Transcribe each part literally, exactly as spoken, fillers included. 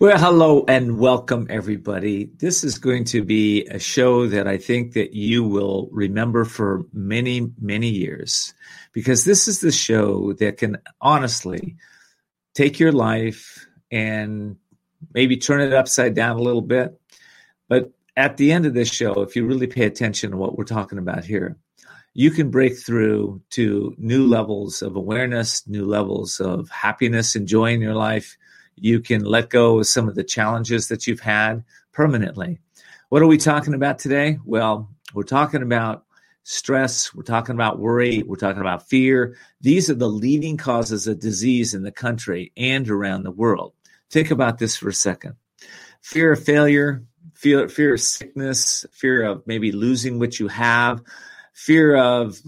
Well, hello and welcome, everybody. This is going to be a show that I think that you will remember for many, many years, because this is the show that can honestly take your life and maybe turn it upside down a little bit. But at the end of this show, if you really pay attention to what we're talking about here, you can break through to new levels of awareness, new levels of happiness, enjoying your life. You can let go of some of the challenges that you've had permanently. What are we talking about today? Well, we're talking about stress. We're talking about worry. We're talking about fear. These are the leading causes of disease in the country and around the world. Think about this for a second. Fear of failure, fear, fear of sickness, fear of maybe losing what you have, fear of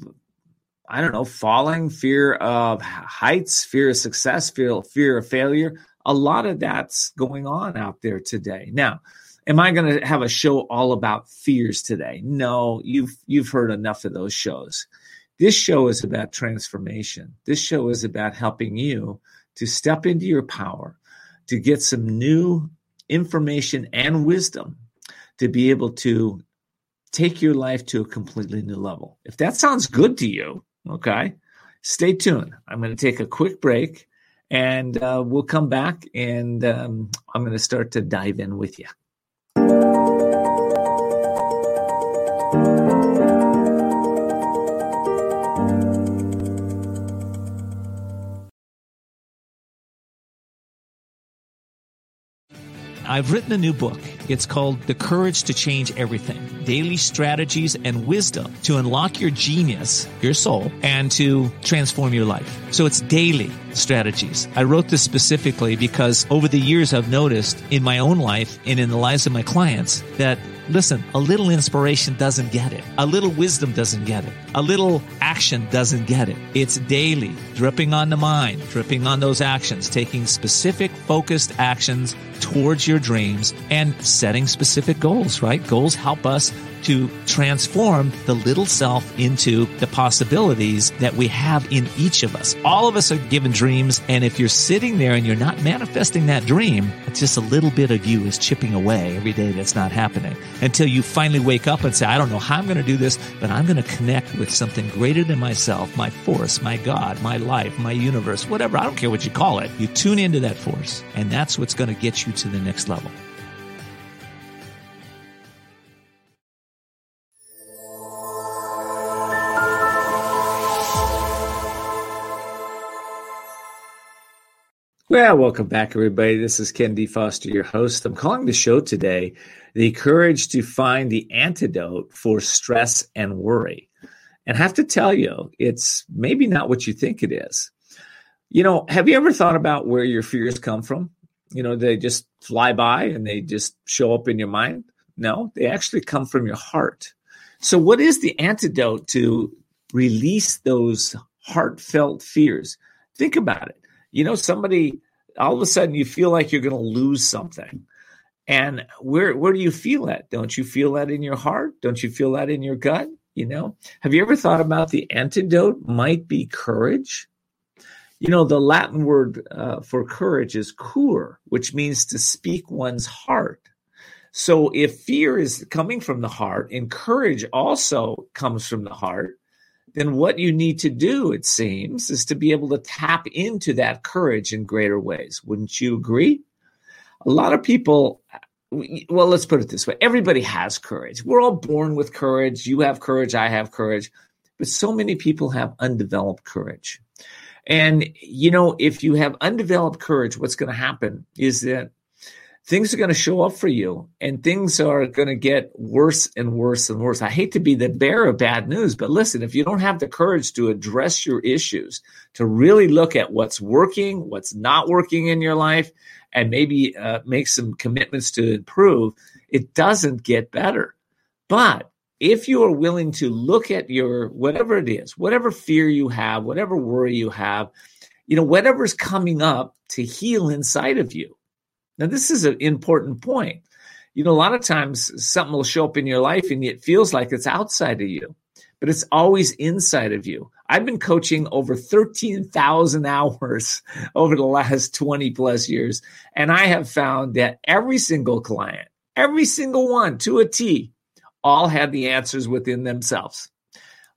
I don't know, falling, fear of heights, fear of success, fear, fear of failure. A lot of that's going on out there today. Now, am I going to have a show all about fears today? No, you've you've heard enough of those shows. This show is about transformation. This show is about helping you to step into your power, to get some new information and wisdom to be able to take your life to a completely new level. If that sounds good to you, okay, stay tuned. I'm going to take a quick break. And uh, we'll come back, and um, I'm going to start to dive in with you. I've written a new book. It's called The Courage to Change Everything, Daily Strategies and Wisdom to Unlock Your Genius, Your Soul, and to Transform Your Life. So it's daily strategies. I wrote this specifically because over the years I've noticed in my own life and in the lives of my clients that, listen, a little inspiration doesn't get it. A little wisdom doesn't get it. A little action doesn't get it. It's daily, dripping on the mind, dripping on those actions, taking specific focused actions towards your dreams and setting specific goals, right? Goals help us to transform the little self into the possibilities that we have in each of us. All of us are given dreams, and if you're sitting there and you're not manifesting that dream, it's just a little bit of you is chipping away every day that's not happening until you finally wake up and say, I don't know how I'm going to do this, but I'm going to connect with something greater than myself, my force, my God, my life, my universe, whatever. I don't care what you call it. You tune into that force, and that's what's going to get you to the next level. Well, welcome back, everybody. This is Ken D. Foster, your host. I'm calling the show today, The Courage to Find the Antidote for Stress and Worry. And I have to tell you, it's maybe not what you think it is. You know, have you ever thought about where your fears come from? You know, they just fly by and they just show up in your mind? No, they actually come from your heart. So what is the antidote to release those heartfelt fears? Think about it. You know, somebody, all of a sudden you feel like you're going to lose something. And where where do you feel that? Don't you feel that in your heart? Don't you feel that in your gut? You know, have you ever thought about the antidote might be courage? You know, the Latin word uh, for courage is cur, which means to speak one's heart. So if fear is coming from the heart and courage also comes from the heart, then what you need to do, it seems, is to be able to tap into that courage in greater ways. Wouldn't you agree? A lot of people, well, let's put it this way. Everybody has courage. We're all born with courage. You have courage. I have courage. But so many people have undeveloped courage. And, you know, if you have undeveloped courage, what's going to happen is that things are going to show up for you, and things are going to get worse and worse and worse. I hate to be the bearer of bad news, but listen, if you don't have the courage to address your issues, to really look at what's working, what's not working in your life, and maybe uh, make some commitments to improve, it doesn't get better. But if you are willing to look at your, whatever it is, whatever fear you have, whatever worry you have, you know, whatever's coming up to heal inside of you. Now, this is an important point. You know, a lot of times something will show up in your life and it feels like it's outside of you, but it's always inside of you. I've been coaching over thirteen thousand hours over the last twenty plus years. And I have found that every single client, every single one to a T, all had the answers within themselves.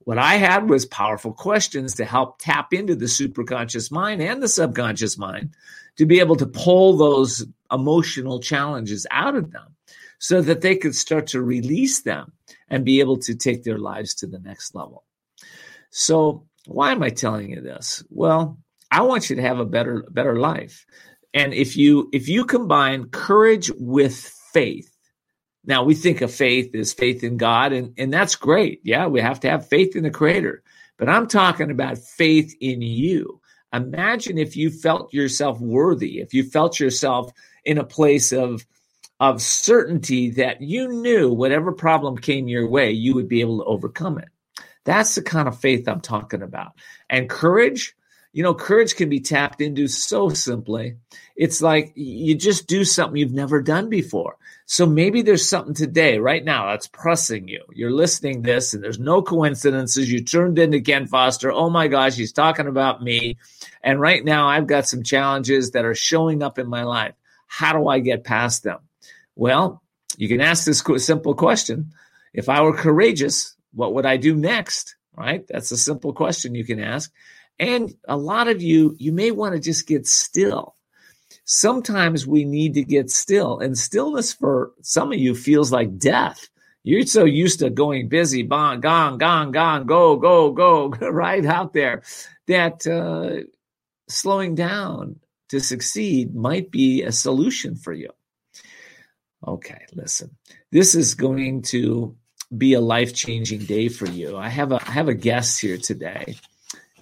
What I had was powerful questions to help tap into the superconscious mind and the subconscious mind to be able to pull those emotional challenges out of them so that they could start to release them and be able to take their lives to the next level. So why am I telling you this? Well, I want you to have a better, better life. And if you, if you combine courage with faith, now, we think of faith as faith in God, and, and that's great. Yeah, we have to have faith in the Creator. But I'm talking about faith in you. Imagine if you felt yourself worthy, if you felt yourself in a place of, of certainty that you knew whatever problem came your way, you would be able to overcome it. That's the kind of faith I'm talking about. And courage, you know, courage can be tapped into so simply. It's like you just do something you've never done before. So maybe there's something today, right now, that's pressing you. You're listening to this, and there's no coincidences. You turned into Ken Foster. Oh, my gosh, he's talking about me. And right now, I've got some challenges that are showing up in my life. How do I get past them? Well, you can ask this simple question. If I were courageous, what would I do next? Right? That's a simple question you can ask. And a lot of you, you may want to just get still. Sometimes we need to get still. And stillness for some of you feels like death. You're so used to going busy, bong, gong, gong, gong, go, go, go, right out there, that uh, slowing down to succeed might be a solution for you. Okay, listen, this is going to be a life-changing day for you. I have a, I have a guest here today.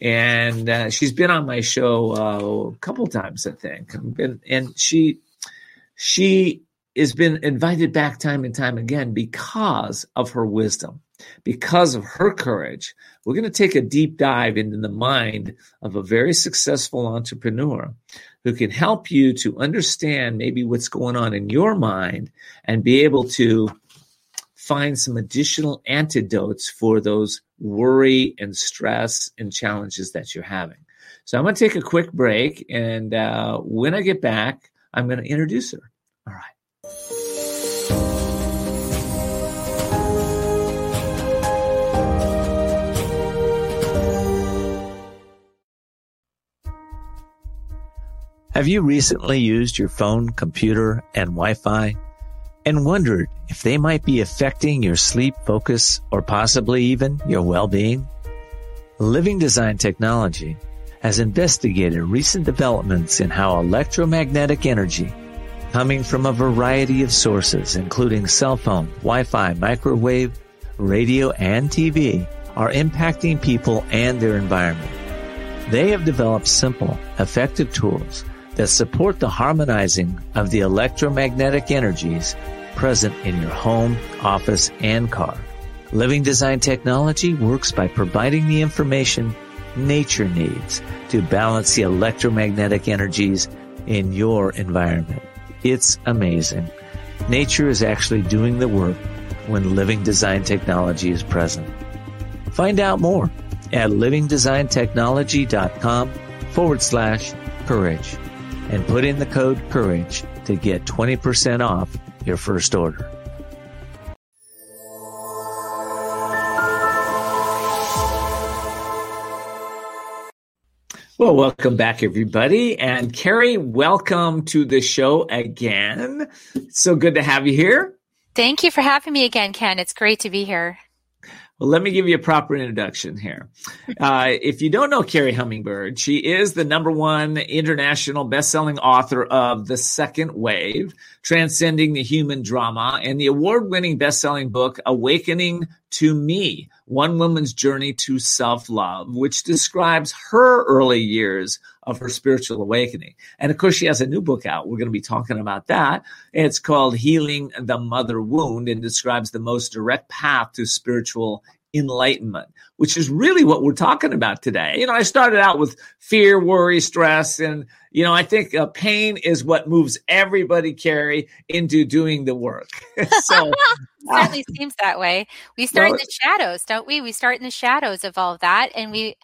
And uh, she's been on my show uh, a couple times, I think. And, and she she has been invited back time and time again because of her wisdom, because of her courage. We're going to take a deep dive into the mind of a very successful entrepreneur who can help you to understand maybe what's going on in your mind and be able to find some additional antidotes for those worry and stress and challenges that you're having. So I'm going to take a quick break, and uh, when I get back, I'm going to introduce her. All right. Have you recently used your phone, computer, and Wi-Fi and wondered if they might be affecting your sleep, focus, or possibly even your well-being? Living Design Technology has investigated recent developments in how electromagnetic energy coming from a variety of sources, including cell phone, Wi-Fi, microwave, radio, and T V, are impacting people and their environment. They have developed simple, effective tools that support the harmonizing of the electromagnetic energies present in your home, office, and car. Living Design Technology works by providing the information nature needs to balance the electromagnetic energies in your environment. It's amazing. Nature is actually doing the work when Living Design Technology is present. Find out more at livingdesigntechnology.com forward slash courage. And put in the code COURAGE to get twenty percent off your first order. Well, welcome back, everybody. And Kerri, welcome to the show again. It's so good to have you here. Thank you for having me again, Ken. It's great to be here. Well, let me give you a proper introduction here. Uh, if you don't know Kerri Hummingbird, she is the number one international best-selling author of The Second Wave: Transcending the Human Drama, and the award-winning best-selling book, Awakening to Me: One Woman's Journey to Self-Love, which describes her early years of her spiritual awakening. And of course, she has a new book out. We're going to be talking about that. It's called Healing the Mother Wound, and describes the most direct path to spiritual enlightenment, which is really what we're talking about today. You know, I started out with fear, worry, stress, and, you know, I think uh, pain is what moves everybody, Kerri, into doing the work. So certainly uh, seems that way. We start well, in the shadows, don't we? We start in the shadows of all of that, and we,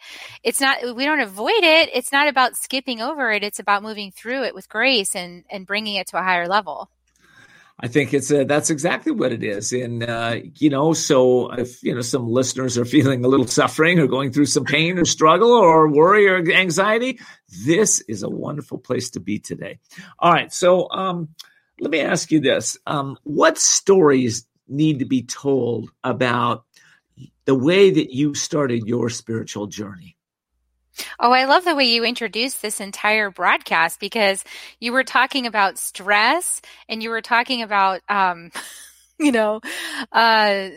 it's not, we don't avoid it. It's not about skipping over it. It's about moving through it with grace and and bringing it to a higher level. I think it's a, that's exactly what it is. And, uh, you know, so if, you know, some listeners are feeling a little suffering or going through some pain or struggle or worry or anxiety, this is a wonderful place to be today. All right. So um, let me ask you this. Um, what stories need to be told about the way that you started your spiritual journey? Oh, I love the way you introduced this entire broadcast, because you were talking about stress and you were talking about, um, you know, uh,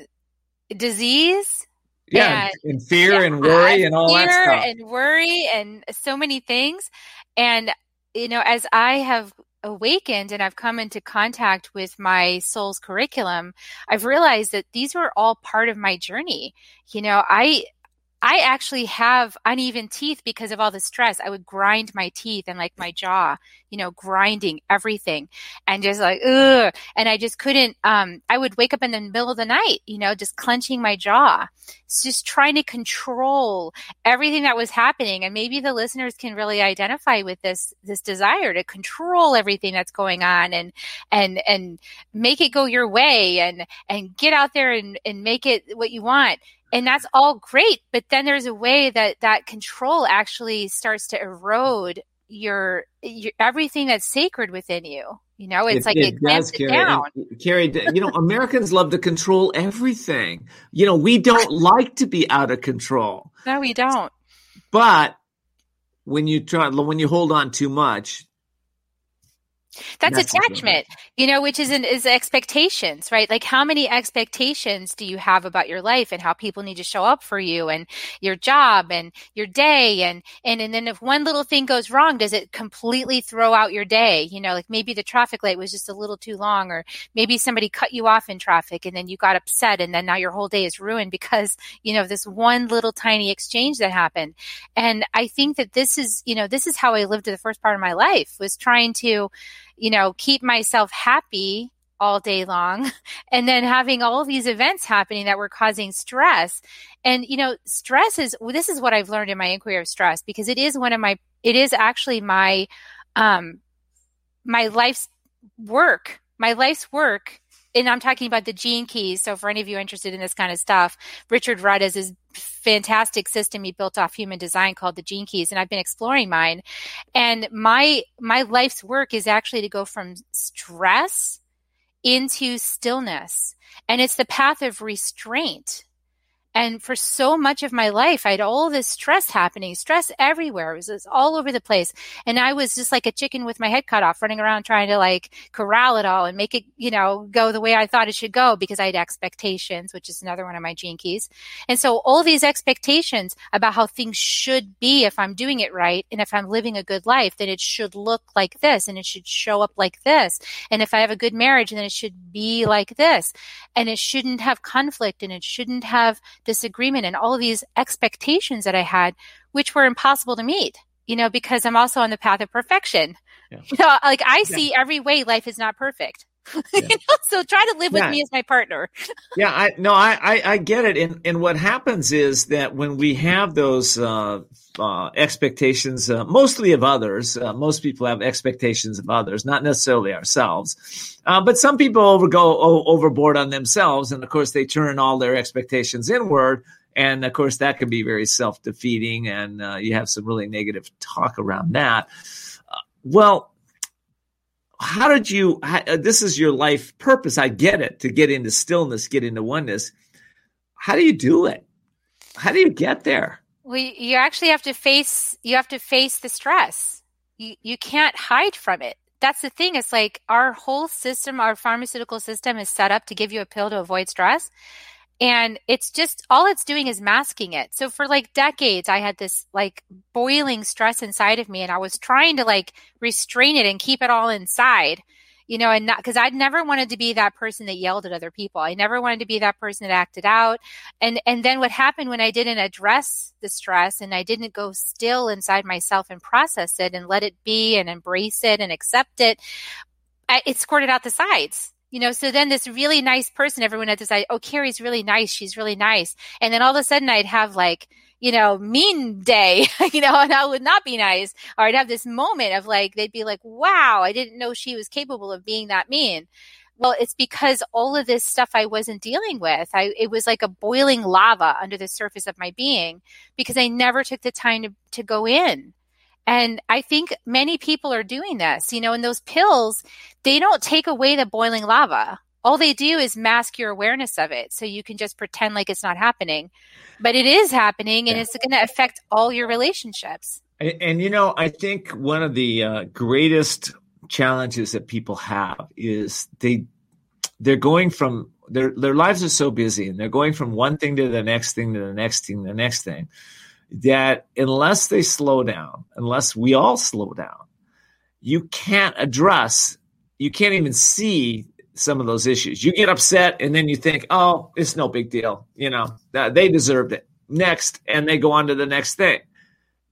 disease. Yeah, and, and fear yeah, and worry uh, and all that stuff. Fear and worry and so many things. And, you know, as I have awakened and I've come into contact with my soul's curriculum, I've realized that these were all part of my journey. You know, I... I actually have uneven teeth because of all the stress. I would grind my teeth and like my jaw, you know, grinding everything and just like, ugh. And I just couldn't, um, I would wake up in the middle of the night, you know, just clenching my jaw. It's just trying to control everything that was happening. And maybe the listeners can really identify with this, this desire to control everything that's going on and, and, and make it go your way and, and get out there and, and make it what you want. And that's all great, but then there's a way that that control actually starts to erode your, your everything that's sacred within you. You know, it's it, like it, it clamps it down. Kerri, you know, Americans love to control everything. You know, we don't like to be out of control. No, we don't. But when you try, when you hold on too much. That's, That's attachment, you know, which is an, is expectations, right? Like how many expectations do you have about your life and how people need to show up for you and your job and your day? And, and, and then if one little thing goes wrong, does it completely throw out your day? You know, like maybe the traffic light was just a little too long, or maybe somebody cut you off in traffic and then you got upset and then now your whole day is ruined because, you know, this one little tiny exchange that happened. And I think that this is, you know, this is how I lived the first part of my life, was trying to, you know, keep myself happy all day long and then having all these events happening that were causing stress. And, you know, stress is, well, this is what I've learned in my inquiry of stress, because it is one of my, it is actually my, um, my life's work, my life's work. And I'm talking about the Gene Keys. So for any of you interested in this kind of stuff, Richard Rudd is his fantastic system he built off Human Design called the Gene Keys, and I've been exploring mine. And my my life's work is actually to go from stress into stillness, and it's the path of restraint. And for so much of my life, I had all this stress happening, stress everywhere. It was, it was all over the place. And I was just like a chicken with my head cut off, running around trying to like corral it all and make it, you know, go the way I thought it should go, because I had expectations, which is another one of my Gene Keys. And so all these expectations about how things should be if I'm doing it right, and if I'm living a good life, then it should look like this and it should show up like this. And if I have a good marriage, then it should be like this. And it shouldn't have conflict and it shouldn't have disagreement and all of these expectations that I had, which were impossible to meet, you know, because I'm also on the path of perfection. Yeah. You know, like I yeah. see every way life is not perfect. Yeah. You know? So try to live yeah. with me as my partner. yeah, I no, I, I, I get it. And and what happens is that when we have those uh, uh, expectations, uh, mostly of others, uh, most people have expectations of others, not necessarily ourselves. Uh, but some people over go o- overboard on themselves, and of course they turn all their expectations inward. And of course that can be very self-defeating, and uh, you have some really negative talk around that. Uh, well. How did you, how, this is your life purpose. I get it, to get into stillness, get into oneness. How do you do it? How do you get there? Well, you actually have to face, you have to face the stress. You, you can't hide from it. That's the thing. It's like our whole system, our pharmaceutical system is set up to give you a pill to avoid stress. And it's just, all it's doing is masking it. So for like decades, I had this like boiling stress inside of me, and I was trying to like restrain it and keep it all inside, you know, and not, because I'd never wanted to be that person that yelled at other people. I never wanted to be that person that acted out. And and then what happened when I didn't address the stress and I didn't go still inside myself and process it and let it be and embrace it and accept it, I, it squirted out the sides. You know, so then this really nice person, everyone had decided, oh, Kerri's really nice. She's really nice. And then all of a sudden I'd have like, you know, mean day, you know, and I would not be nice. Or I'd have this moment of like, they'd be like, wow, I didn't know she was capable of being that mean. Well, it's because all of this stuff I wasn't dealing with. I, it was like a boiling lava under the surface of my being because I never took the time to, to go in. And I think many people are doing this, you know, and those pills, they don't take away the boiling lava. All they do is mask your awareness of it. So you can just pretend like it's not happening, but it is happening and yeah. It's going to affect all your relationships. And, and, you know, I think one of the uh, greatest challenges that people have is they, they're going from their, their lives are so busy and they're going from one thing to the next thing, to the next thing, the next thing. That unless they slow down, unless we all slow down, you can't address, you can't even see some of those issues. You get upset and then you think, oh, it's no big deal. You know, they deserved it. Next. And they go on to the next thing.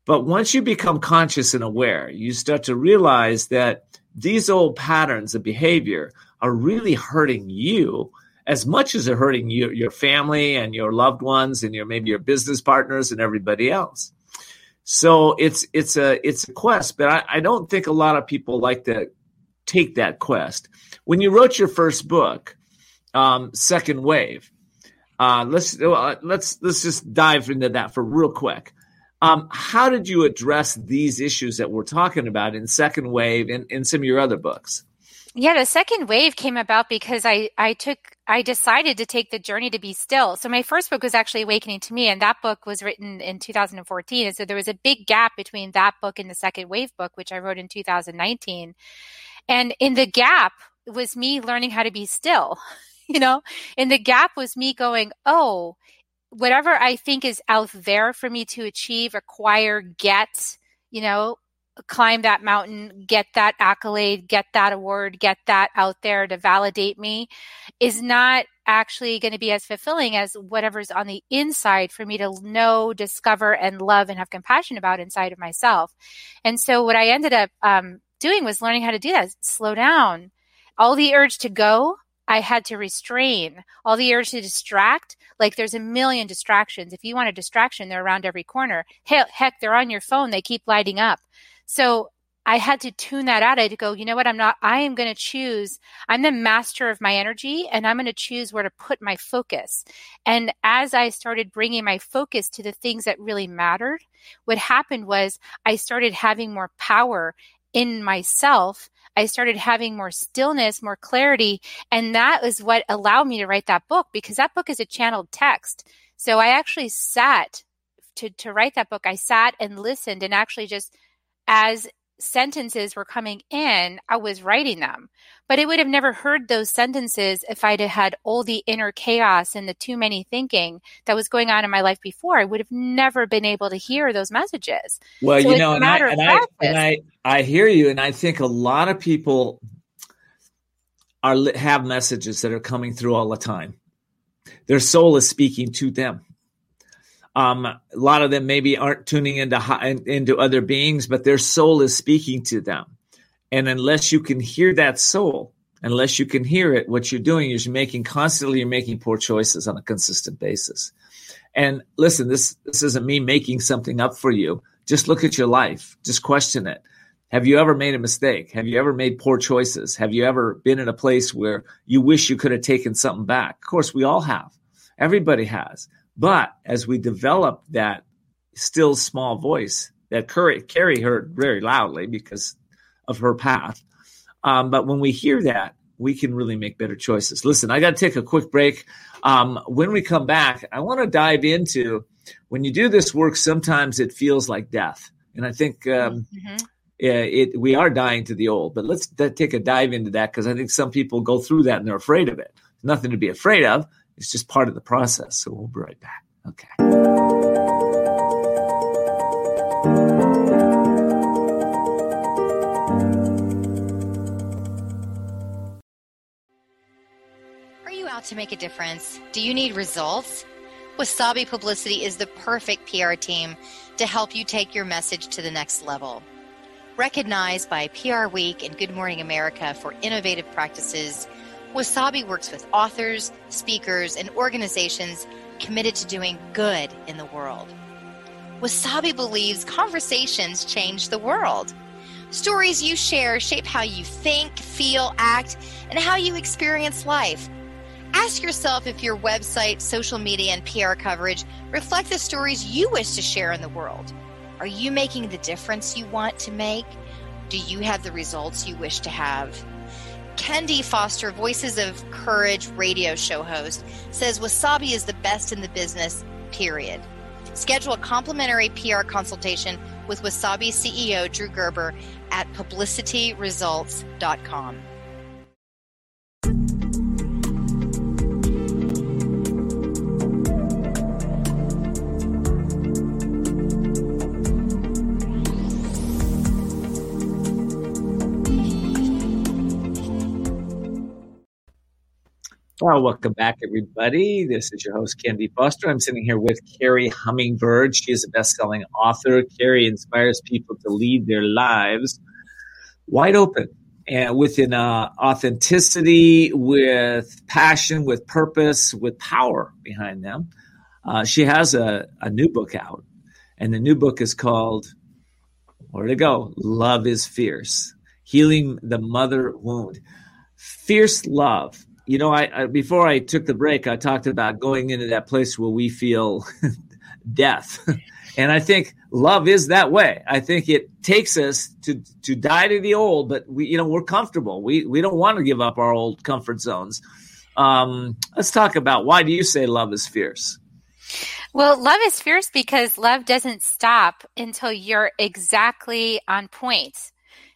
But once you become conscious and aware, you start to realize that these old patterns of behavior are really hurting you as much as they're hurting you, your family and your loved ones and your maybe your business partners and everybody else. So it's it's a it's a quest, but I, I don't think a lot of people like to take that quest. When you wrote your first book, um, Second Wave, uh, let's uh, let's let's just dive into that for real quick. Um, how did you address these issues that we're talking about in Second Wave and in some of your other books? Yeah, the second wave came about because I, I took I decided to take the journey to be still. So my first book was actually Awakening to Me, and that book was written in two thousand fourteen. And so there was a big gap between that book and the second wave book, which I wrote in two thousand nineteen. And in the gap was me learning how to be still, you know, in the gap was me going, oh, whatever I think is out there for me to achieve, acquire, get, you know, climb that mountain, get that accolade, get that award, get that out there to validate me is not actually going to be as fulfilling as whatever's on the inside for me to know, discover, and love and have compassion about inside of myself. And so what I ended up um, doing was learning how to do that, slow down. All the urge to go, I had to restrain. All the urge to distract, like there's a million distractions. If you want a distraction, they're around every corner. Hell, heck, they're on your phone. They keep lighting up. So I had to tune that out. I had to go, you know what? I'm not, I am going to choose, I'm the master of my energy and I'm going to choose where to put my focus. And as I started bringing my focus to the things that really mattered, what happened was I started having more power in myself. I started having more stillness, more clarity. And that is what allowed me to write that book, because that book is a channeled text. So I actually sat to, to write that book. I sat and listened and actually just, as sentences were coming in, I was writing them. But I would have never heard those sentences if I'd had all the inner chaos and the too many thinking that was going on in my life before. I would have never been able to hear those messages. Well, so you know, and I, and, I, and I I hear you, and I think a lot of people are have messages that are coming through all the time. Their soul is speaking to them. Um, a lot of them maybe aren't tuning into high, into other beings, but their soul is speaking to them. And unless you can hear that soul, unless you can hear it, what you're doing is you're making constantly, you're making poor choices on a consistent basis. And listen, this, this isn't me making something up for you. Just look at your life. Just question it. Have you ever made a mistake? Have you ever made poor choices? Have you ever been in a place where you wish you could have taken something back? Of course, we all have. Everybody has. But as we develop that still small voice that Kerri heard very loudly because of her path, um, but when we hear that, we can really make better choices. Listen, I got to take a quick break. Um, when we come back, I want to dive into when you do this work, sometimes it feels like death. And I think um, mm-hmm. it, it, we are dying to the old, but let's d- take a dive into that because I think some people go through that and they're afraid of it. There's nothing to be afraid of. It's just part of the process. So we'll be right back. Okay. you out to make a difference? Do you need results? Wasabi Publicity is the perfect P R team to help you take your message to the next level. Recognized by P R Week and Good Morning America for innovative practices, Wasabi works with authors, speakers, and organizations committed to doing good in the world. Wasabi believes conversations change the world. Stories you share shape how you think, feel, act, and how you experience life. Ask yourself if your website, social media, and P R coverage reflect the stories you wish to share in the world. Are you making the difference you want to make? Do you have the results you wish to have? Ken D. Foster, Voices of Courage radio show host, says Wasabi is the best in the business, period. Schedule a complimentary P R consultation with Wasabi C E O Drew Gerber at publicity results dot com. Well, welcome back, everybody. This is your host, Ken D. Foster. I'm sitting here with Kerri Hummingbird. She is a best-selling author. Kerri inspires people to lead their lives wide open and within uh, authenticity, with passion, with purpose, with power behind them. Uh, she has a, a new book out, and the new book is called, where to go? Love is Fierce: Healing the Mother Wound. Fierce love. You know, I, I before I took the break, I talked about going into that place where we feel death. And I think love is that way. I think it takes us to to die to the old, but we, you know, we're comfortable. We we don't want to give up our old comfort zones. Um, let's talk about, why do you say love is fierce? Well, love is fierce because love doesn't stop until you're exactly on point.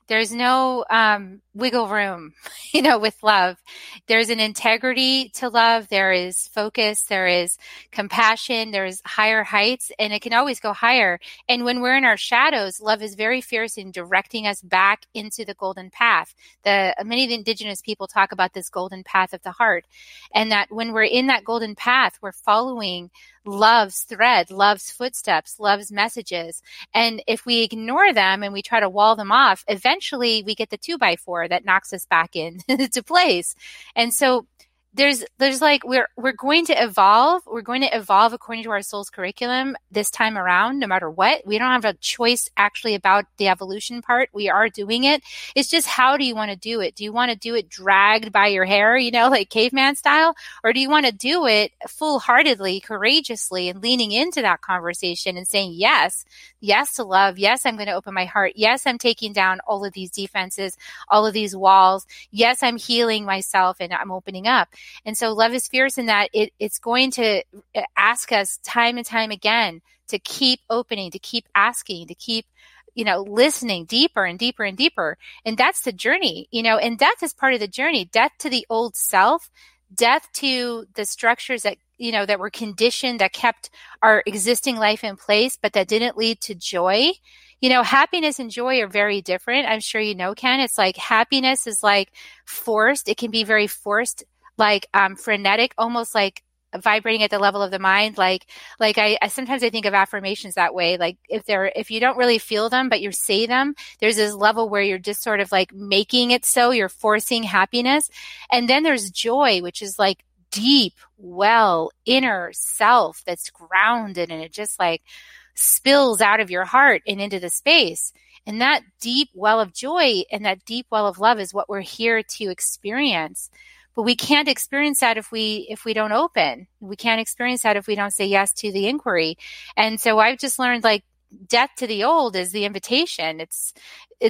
There's no um, wiggle room, you know, with love. There's an integrity to love. There is focus. There is compassion. There is higher heights, and it can always go higher. And when we're in our shadows, love is very fierce in directing us back into the golden path. The many of the indigenous people talk about this golden path of the heart, and that when we're in that golden path, we're following love's thread, love's footsteps, love's messages. And if we ignore them and we try to wall them off, eventually we get the two by four that knocks us back into place. And so there's there's like we're we're going to evolve. We're going to evolve according to our soul's curriculum this time around, no matter what. We don't have a choice actually about the evolution part. We are doing it. It's just, how do you want to do it? Do you want to do it dragged by your hair, you know, like caveman style? Or do you want to do it full-heartedly, courageously, and leaning into that conversation and saying yes, yes to love. Yes, I'm going to open my heart. Yes, I'm taking down all of these defenses, all of these walls. Yes, I'm healing myself and I'm opening up. And so love is fierce in that it, it's going to ask us time and time again to keep opening, to keep asking, to keep, you know, listening deeper and deeper and deeper. And that's the journey, you know, and death is part of the journey. Death to the old self, death to the structures that, you know, that were conditioned, that kept our existing life in place, but that didn't lead to joy. You know, happiness and joy are very different. I'm sure you know, Ken, it's like happiness is like forced. It can be very forced, like um, frenetic, almost like vibrating at the level of the mind. Like, like I, I sometimes I think of affirmations that way. Like if they're, if you don't really feel them, but you say them, there's this level where you're just sort of like making it so, you're forcing happiness. And then there's joy, which is like deep, well, inner self that's grounded, and it just like spills out of your heart and into the space. And that deep well of joy and that deep well of love is what we're here to experience. But we can't experience that if we if we don't open. We can't experience that if we don't say yes to the inquiry. And so I've just learned, like, death to the old is the invitation. It's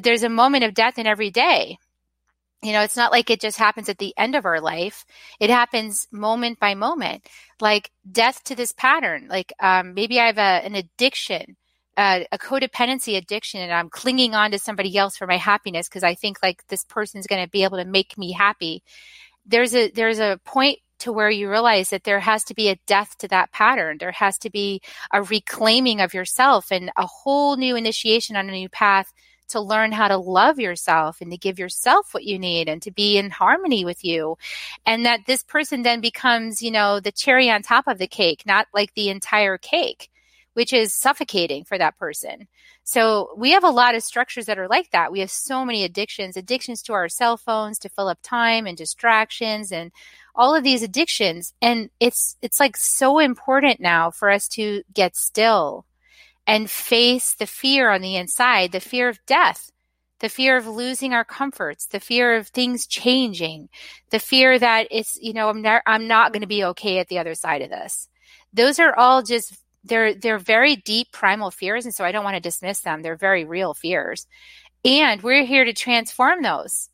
there's a moment of death in every day. You know, it's not like it just happens at the end of our life. It happens moment by moment, like death to this pattern. Like um, maybe I have a, an addiction. Uh, a codependency addiction, and I'm clinging on to somebody else for my happiness because I think like this person's going to be able to make me happy. There's a there's a point to where you realize that there has to be a death to that pattern. There has to be a reclaiming of yourself and a whole new initiation on a new path to learn how to love yourself and to give yourself what you need and to be in harmony with you. And that this person then becomes, you know, the cherry on top of the cake, not like the entire cake, which is suffocating for that person. So we have a lot of structures that are like that. We have so many addictions, addictions to our cell phones to fill up time and distractions and all of these addictions. And it's it's like so important now for us to get still and face the fear on the inside, the fear of death, the fear of losing our comforts, the fear of things changing, the fear that it's, you know, I'm not, I'm not going to be okay at the other side of this. Those are all just They're they're very deep primal fears, and so I don't want to dismiss them. They're very real fears. And we're here to transform those.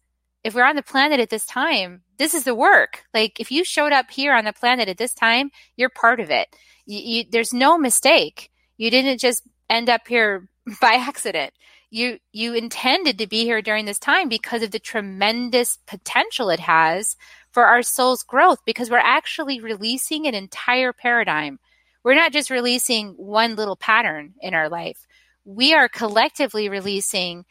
If we're on the planet at this time, this is the work. Like if you showed up here on the planet at this time, you're part of it. You, you, there's no mistake. You didn't just end up here by accident. You you intended to be here during this time because of the tremendous potential it has for our soul's growth, because we're actually releasing an entire paradigm. We're not just releasing one little pattern in our life. We are collectively releasing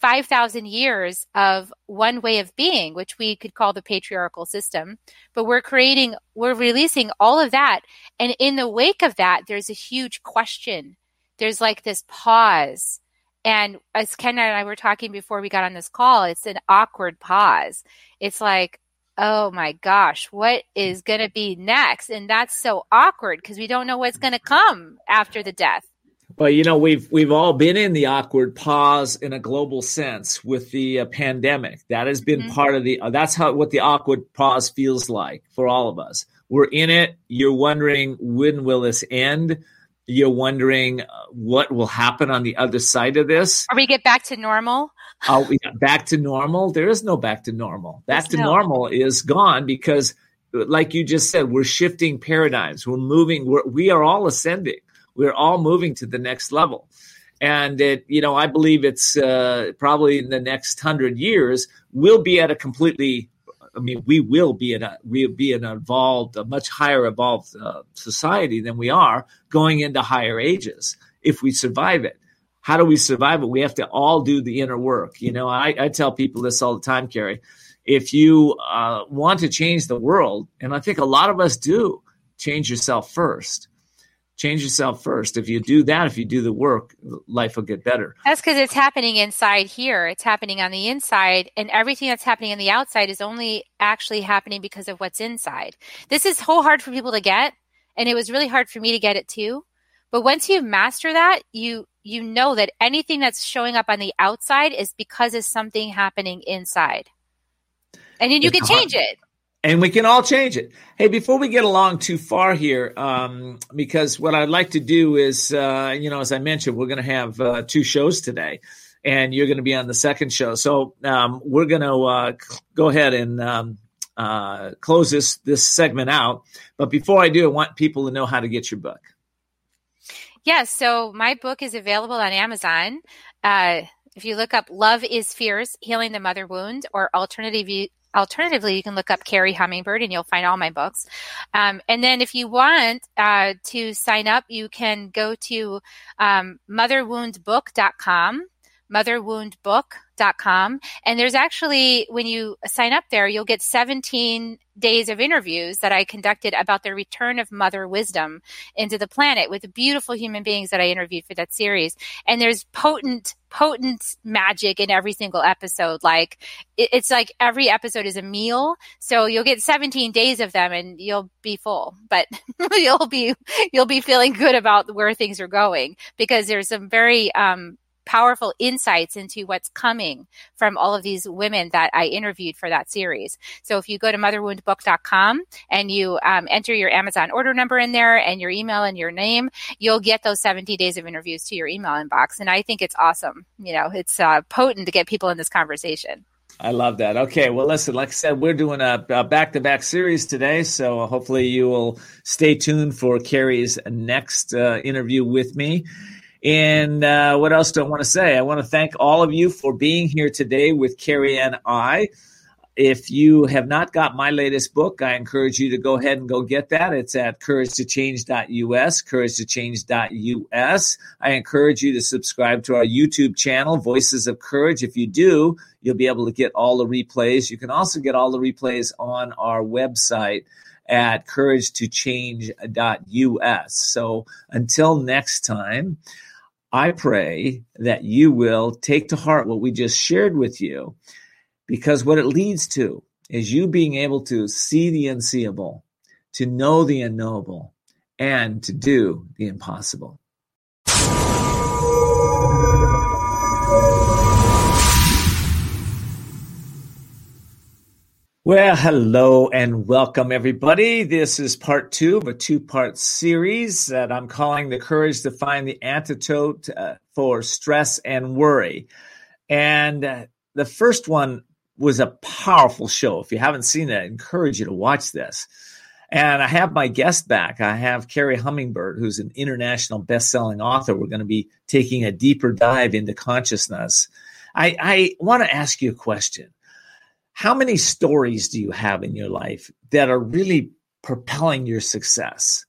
five thousand years of one way of being, which we could call the patriarchal system. But we're creating, we're releasing all of that. And in the wake of that, there's a huge question. There's like this pause. And as Ken and I were talking before we got on this call, it's an awkward pause. It's like, oh my gosh, what is going to be next? And that's so awkward because we don't know what's going to come after the death. Well, you know, we've we've all been in the awkward pause in a global sense with the uh, pandemic. That has been mm-hmm. part of the, uh, that's how what the awkward pause feels like for all of us. We're in it. You're wondering, when will this end? You're wondering uh, what will happen on the other side of this. Or we get back to normal. Uh, back to normal? There is no back to normal. Back to normal is gone because, like you just said, we're shifting paradigms. We're moving. We're, we are all ascending. We're all moving to the next level. And, it, you know, I believe it's uh, probably in the next hundred years, we'll be at a completely, I mean, we will be in a, we'll be an evolved, a much higher evolved uh, society than we are going into higher ages if we survive it. How do we survive it? We have to all do the inner work. You know, I, I tell people this all the time, Kerri. If you uh, want to change the world, and I think a lot of us do, change yourself first. Change yourself first. If you do that, if you do the work, life will get better. That's because it's happening inside here. It's happening on the inside, and everything that's happening on the outside is only actually happening because of what's inside. This is so hard for people to get, and it was really hard for me to get it too. But once you master that, you you know that anything that's showing up on the outside is because of something happening inside. And then you it's can hard. change it. And we can all change it. Hey, before we get along too far here, um, because what I'd like to do is, uh, you know, as I mentioned, we're going to have uh, two shows today, and you're going to be on the second show. So um, we're going to uh, go ahead and um, uh, close this, this segment out. But before I do, I want people to know how to get your book. Yes, yeah, so my book is available on Amazon. Uh, if you look up Love is Fierce, Healing the Mother Wound, or alternative, alternatively, you can look up Kerri Hummingbird and you'll find all my books. Um, and then if you want uh, to sign up, you can go to um, mother wound book dot com. mother wound book dot com. And there's actually, when you sign up there, you'll get seventeen days of interviews that I conducted about the return of mother wisdom into the planet with the beautiful human beings that I interviewed for that series. And there's potent, potent magic in every single episode. Like it's like every episode is a meal. So you'll get seventeen days of them and you'll be full, but you'll be, you'll be feeling good about where things are going because there's some very, um, powerful insights into what's coming from all of these women that I interviewed for that series. So if you go to mother wound book dot com and you um, enter your Amazon order number in there and your email and your name, you'll get those seventy days of interviews to your email inbox. And I think it's awesome. You know, it's uh, potent to get people in this conversation. I love that. Okay. Well, listen, like I said, we're doing a, a back-to-back series today. So hopefully you will stay tuned for Kerri's next uh, interview with me. And uh, what else do I want to say? I want to thank all of you for being here today with Kerri and I. If you have not got my latest book, I encourage you to go ahead and go get that. It's at courage to change dot U S, courage to change dot U S. I encourage you to subscribe to our YouTube channel, Voices of Courage. If you do, you'll be able to get all the replays. You can also get all the replays on our website at courage to change dot U S. So until next time, I pray that you will take to heart what we just shared with you, because what it leads to is you being able to see the unseeable, to know the unknowable, and to do the impossible. Well, hello and welcome, everybody. This is part two of a two-part series that I'm calling The Courage to Find the Antidote uh, for Stress and Worry. And uh, the first one was a powerful show. If you haven't seen it, I encourage you to watch this. And I have my guest back. I have Kerri Hummingbird, who's an international best-selling author. We're going to be taking a deeper dive into consciousness. I, I want to ask you a question. How many stories do you have in your life that are really propelling your success?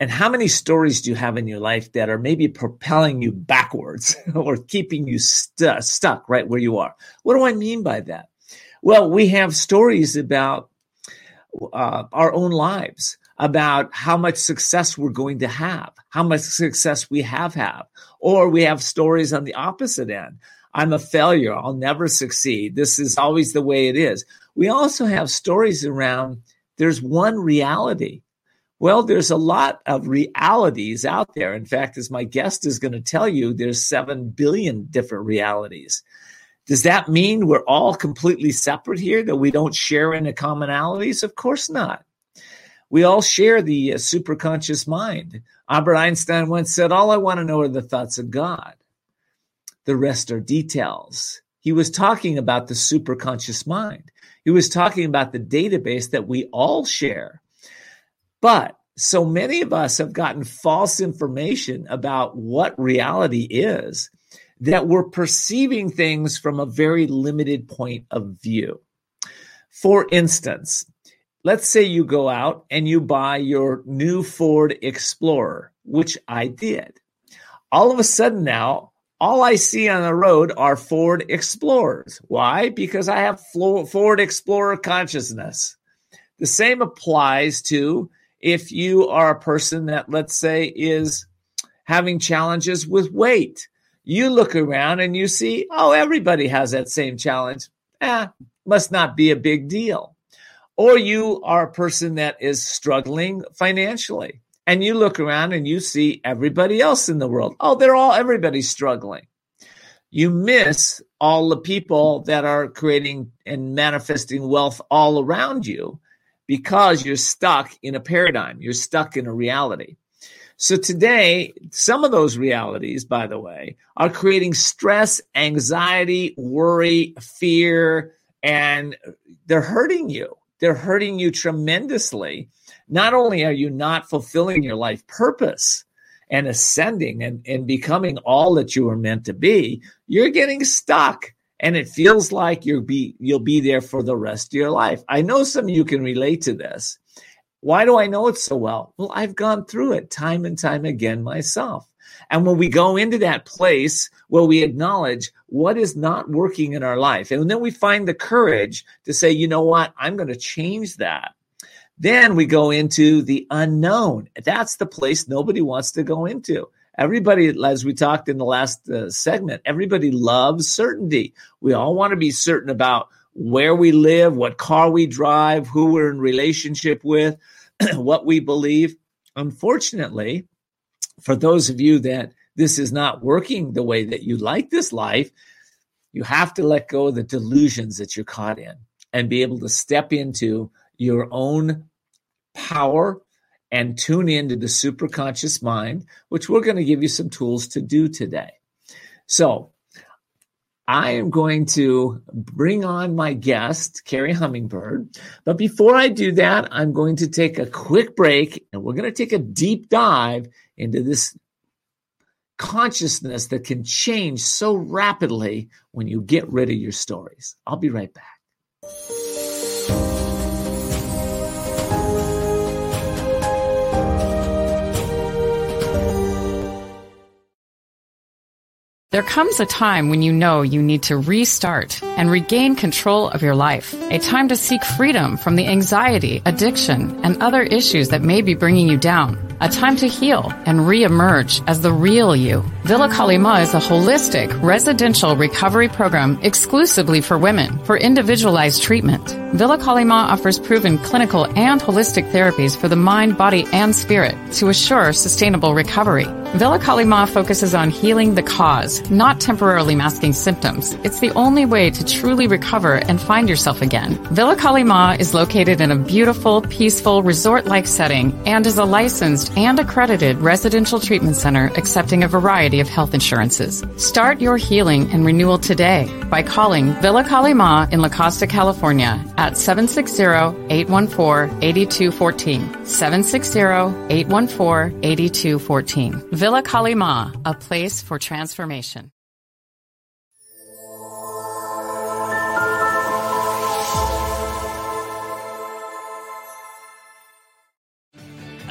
And how many stories do you have in your life that are maybe propelling you backwards or keeping you st- stuck right where you are? What do I mean by that? Well, we have stories about uh, our own lives, about how much success we're going to have, how much success we have had, or we have stories on the opposite end. I'm a failure. I'll never succeed. This is always the way it is. We also have stories around there's one reality. Well, there's a lot of realities out there. In fact, as my guest is going to tell you, there's seven billion different realities. Does that mean we're all completely separate here, that we don't share in the commonalities? Of course not. We all share the uh, superconscious mind. Albert Einstein once said, all I want to know are the thoughts of God. The rest are details. He was talking about the superconscious mind. He was talking about the database that we all share. But so many of us have gotten false information about what reality is, that we're perceiving things from a very limited point of view. For instance, let's say you go out and you buy your new Ford Explorer, which I did. All of a sudden now, all I see on the road are Ford Explorers. Why? Because I have Ford Explorer consciousness. The same applies to if you are a person that, let's say, is having challenges with weight. You look around and you see, oh, everybody has that same challenge. Eh, must not be a big deal. Or you are a person that is struggling financially. And you look around and you see everybody else in the world. Oh, they're all, everybody's struggling. You miss all the people that are creating and manifesting wealth all around you because you're stuck in a paradigm. You're stuck in a reality. So today, some of those realities, by the way, are creating stress, anxiety, worry, fear, and they're hurting you. They're hurting you tremendously. Not only are you not fulfilling your life purpose and ascending and, and becoming all that you were meant to be, you're getting stuck, and it feels like you'll be, you'll be there for the rest of your life. I know some of you can relate to this. Why do I know it so well? Well, I've gone through it time and time again myself. And when we go into that place where we acknowledge what is not working in our life, and then we find the courage to say, you know what, I'm going to change that. Then we go into the unknown. That's the place nobody wants to go into. Everybody, as we talked in the last uh, segment, everybody loves certainty. We all want to be certain about where we live, what car we drive, who we're in relationship with, what we believe. Unfortunately, for those of you that this is not working the way that you like this life, you have to let go of the delusions that you're caught in and be able to step into your own power and tune into the superconscious mind, which we're going to give you some tools to do today. So I am going to bring on my guest, Kerri Hummingbird. But before I do that, I'm going to take a quick break, and we're going to take a deep dive into this consciousness that can change so rapidly when you get rid of your stories. I'll be right back. There comes a time when you know you need to restart and regain control of your life. A time to seek freedom from the anxiety, addiction, and other issues that may be bringing you down. A time to heal and re-emerge as the real you. Villa Kalima is a holistic, residential recovery program exclusively for women for individualized treatment. Villa Kalima offers proven clinical and holistic therapies for the mind, body, and spirit to assure sustainable recovery. Villa Kalima focuses on healing the cause, not temporarily masking symptoms. It's the only way to truly recover and find yourself again. Villa Kalima is located in a beautiful, peaceful, resort-like setting and is a licensed and accredited residential treatment center accepting a variety of health insurances. Start your healing and renewal today by calling Villa Kalima in La Costa, California at seven six zero, eight one four, eight two one four, seven six zero, eight one four, eight two one four. Villa Kalima, a place for transformation.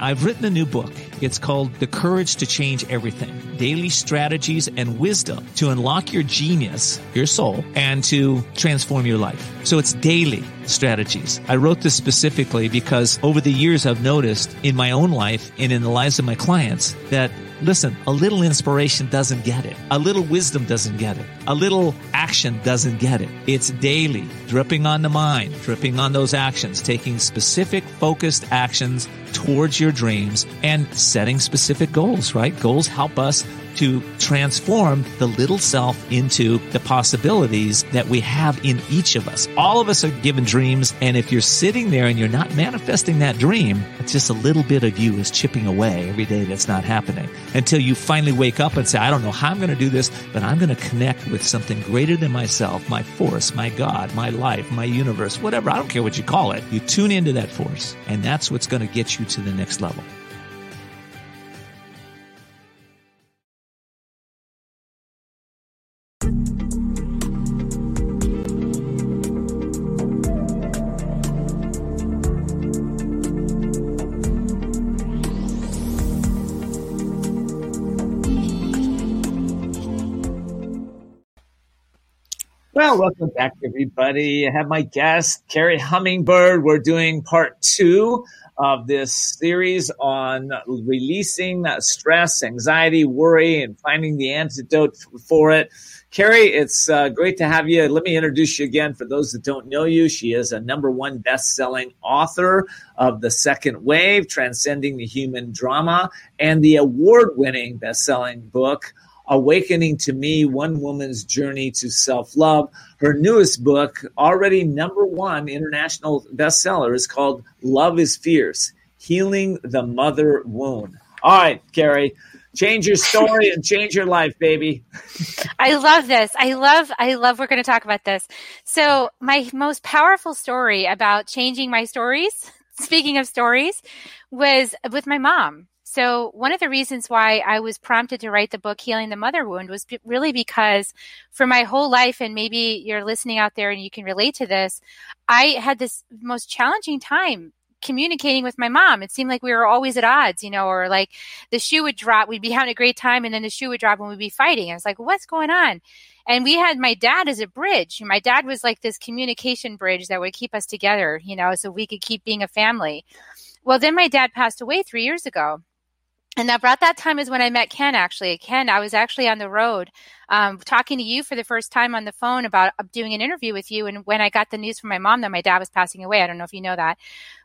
I've written a new book. It's called The Courage to Change Everything, Daily Strategies and Wisdom to Unlock Your Genius, Your Soul, and to Transform Your Life. So it's daily strategies. I wrote this specifically because over the years I've noticed in my own life and in the lives of my clients that, listen, a little inspiration doesn't get it. A little wisdom doesn't get it. A little action doesn't get it. It's daily, dripping on the mind, dripping on those actions, taking specific focused actions towards your dreams and setting specific goals, right? Goals help us to transform the little self into the possibilities that we have in each of us. All of us are given dreams, and if you're sitting there and you're not manifesting that dream, it's just a little bit of you is chipping away every day that's not happening until you finally wake up and say, I don't know how I'm going to do this, but I'm going to connect with something greater than myself, my force, my God, my life, my universe, whatever. I don't care what you call it. You tune into that force, and that's what's going to get you to the next level. Well, welcome back, everybody. I have my guest, Kerri Hummingbird. We're doing part two of this series on releasing stress, anxiety, worry, and finding the antidote for it. Kerri, it's uh, great to have you. Let me introduce you again. For those that don't know you, she is a number one best-selling author of The Second Wave, Transcending the Human Drama, and the award-winning best-selling book, Awakening to Me: One Woman's Journey to Self-Love. Her newest book, already number one international bestseller, is called Love is Fierce: Healing the Mother Wound. All right, Kerri, change your story and change your life, baby. I love this. I love, I love we're going to talk about this. So my most powerful story about changing my stories, speaking of stories, was with my mom. So one of the reasons why I was prompted to write the book Healing the Mother Wound was b- really because for my whole life, and maybe you're listening out there and you can relate to this, I had this most challenging time communicating with my mom. It seemed like we were always at odds, you know, or like the shoe would drop, we'd be having a great time, and then the shoe would drop and we'd be fighting. I was like, what's going on? And we had my dad as a bridge. My dad was like this communication bridge that would keep us together, you know, so we could keep being a family. Well, then my dad passed away three years ago. And about that time is when I met Ken, actually. Ken, I was actually on the road um, talking to you for the first time on the phone about doing an interview with you. And when I got the news from my mom that my dad was passing away, I don't know if you know that.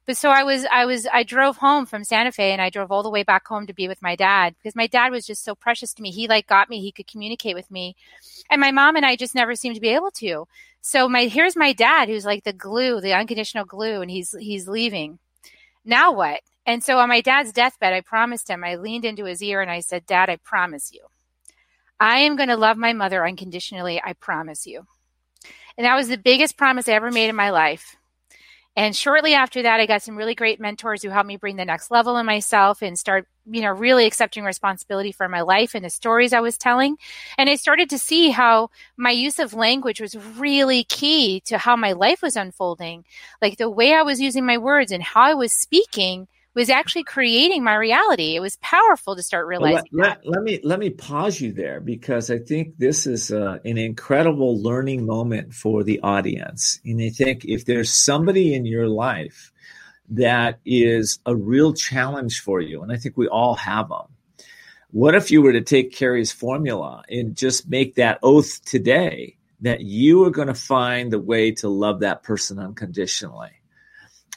But so I was, I was, I drove home from Santa Fe, and I drove all the way back home to be with my dad because my dad was just so precious to me. He like got me, he could communicate with me. And my mom and I just never seemed to be able to. So my here's my dad, who's like the glue, the unconditional glue, and he's he's leaving. Now what? And so on my dad's deathbed, I promised him, I leaned into his ear and I said, Dad, I promise you, I am going to love my mother unconditionally. I promise you. And that was the biggest promise I ever made in my life. And shortly after that, I got some really great mentors who helped me bring the next level in myself and start, you know, really accepting responsibility for my life and the stories I was telling. And I started to see how my use of language was really key to how my life was unfolding. Like the way I was using my words and how I was speaking was actually creating my reality. It was powerful to start realizing well, let, that. Let, let me let me pause you there, because I think this is uh, an incredible learning moment for the audience. And I think if there's somebody in your life that is a real challenge for you, and I think we all have them, what if you were to take Kerri's formula and just make that oath today that you are going to find the way to love that person unconditionally?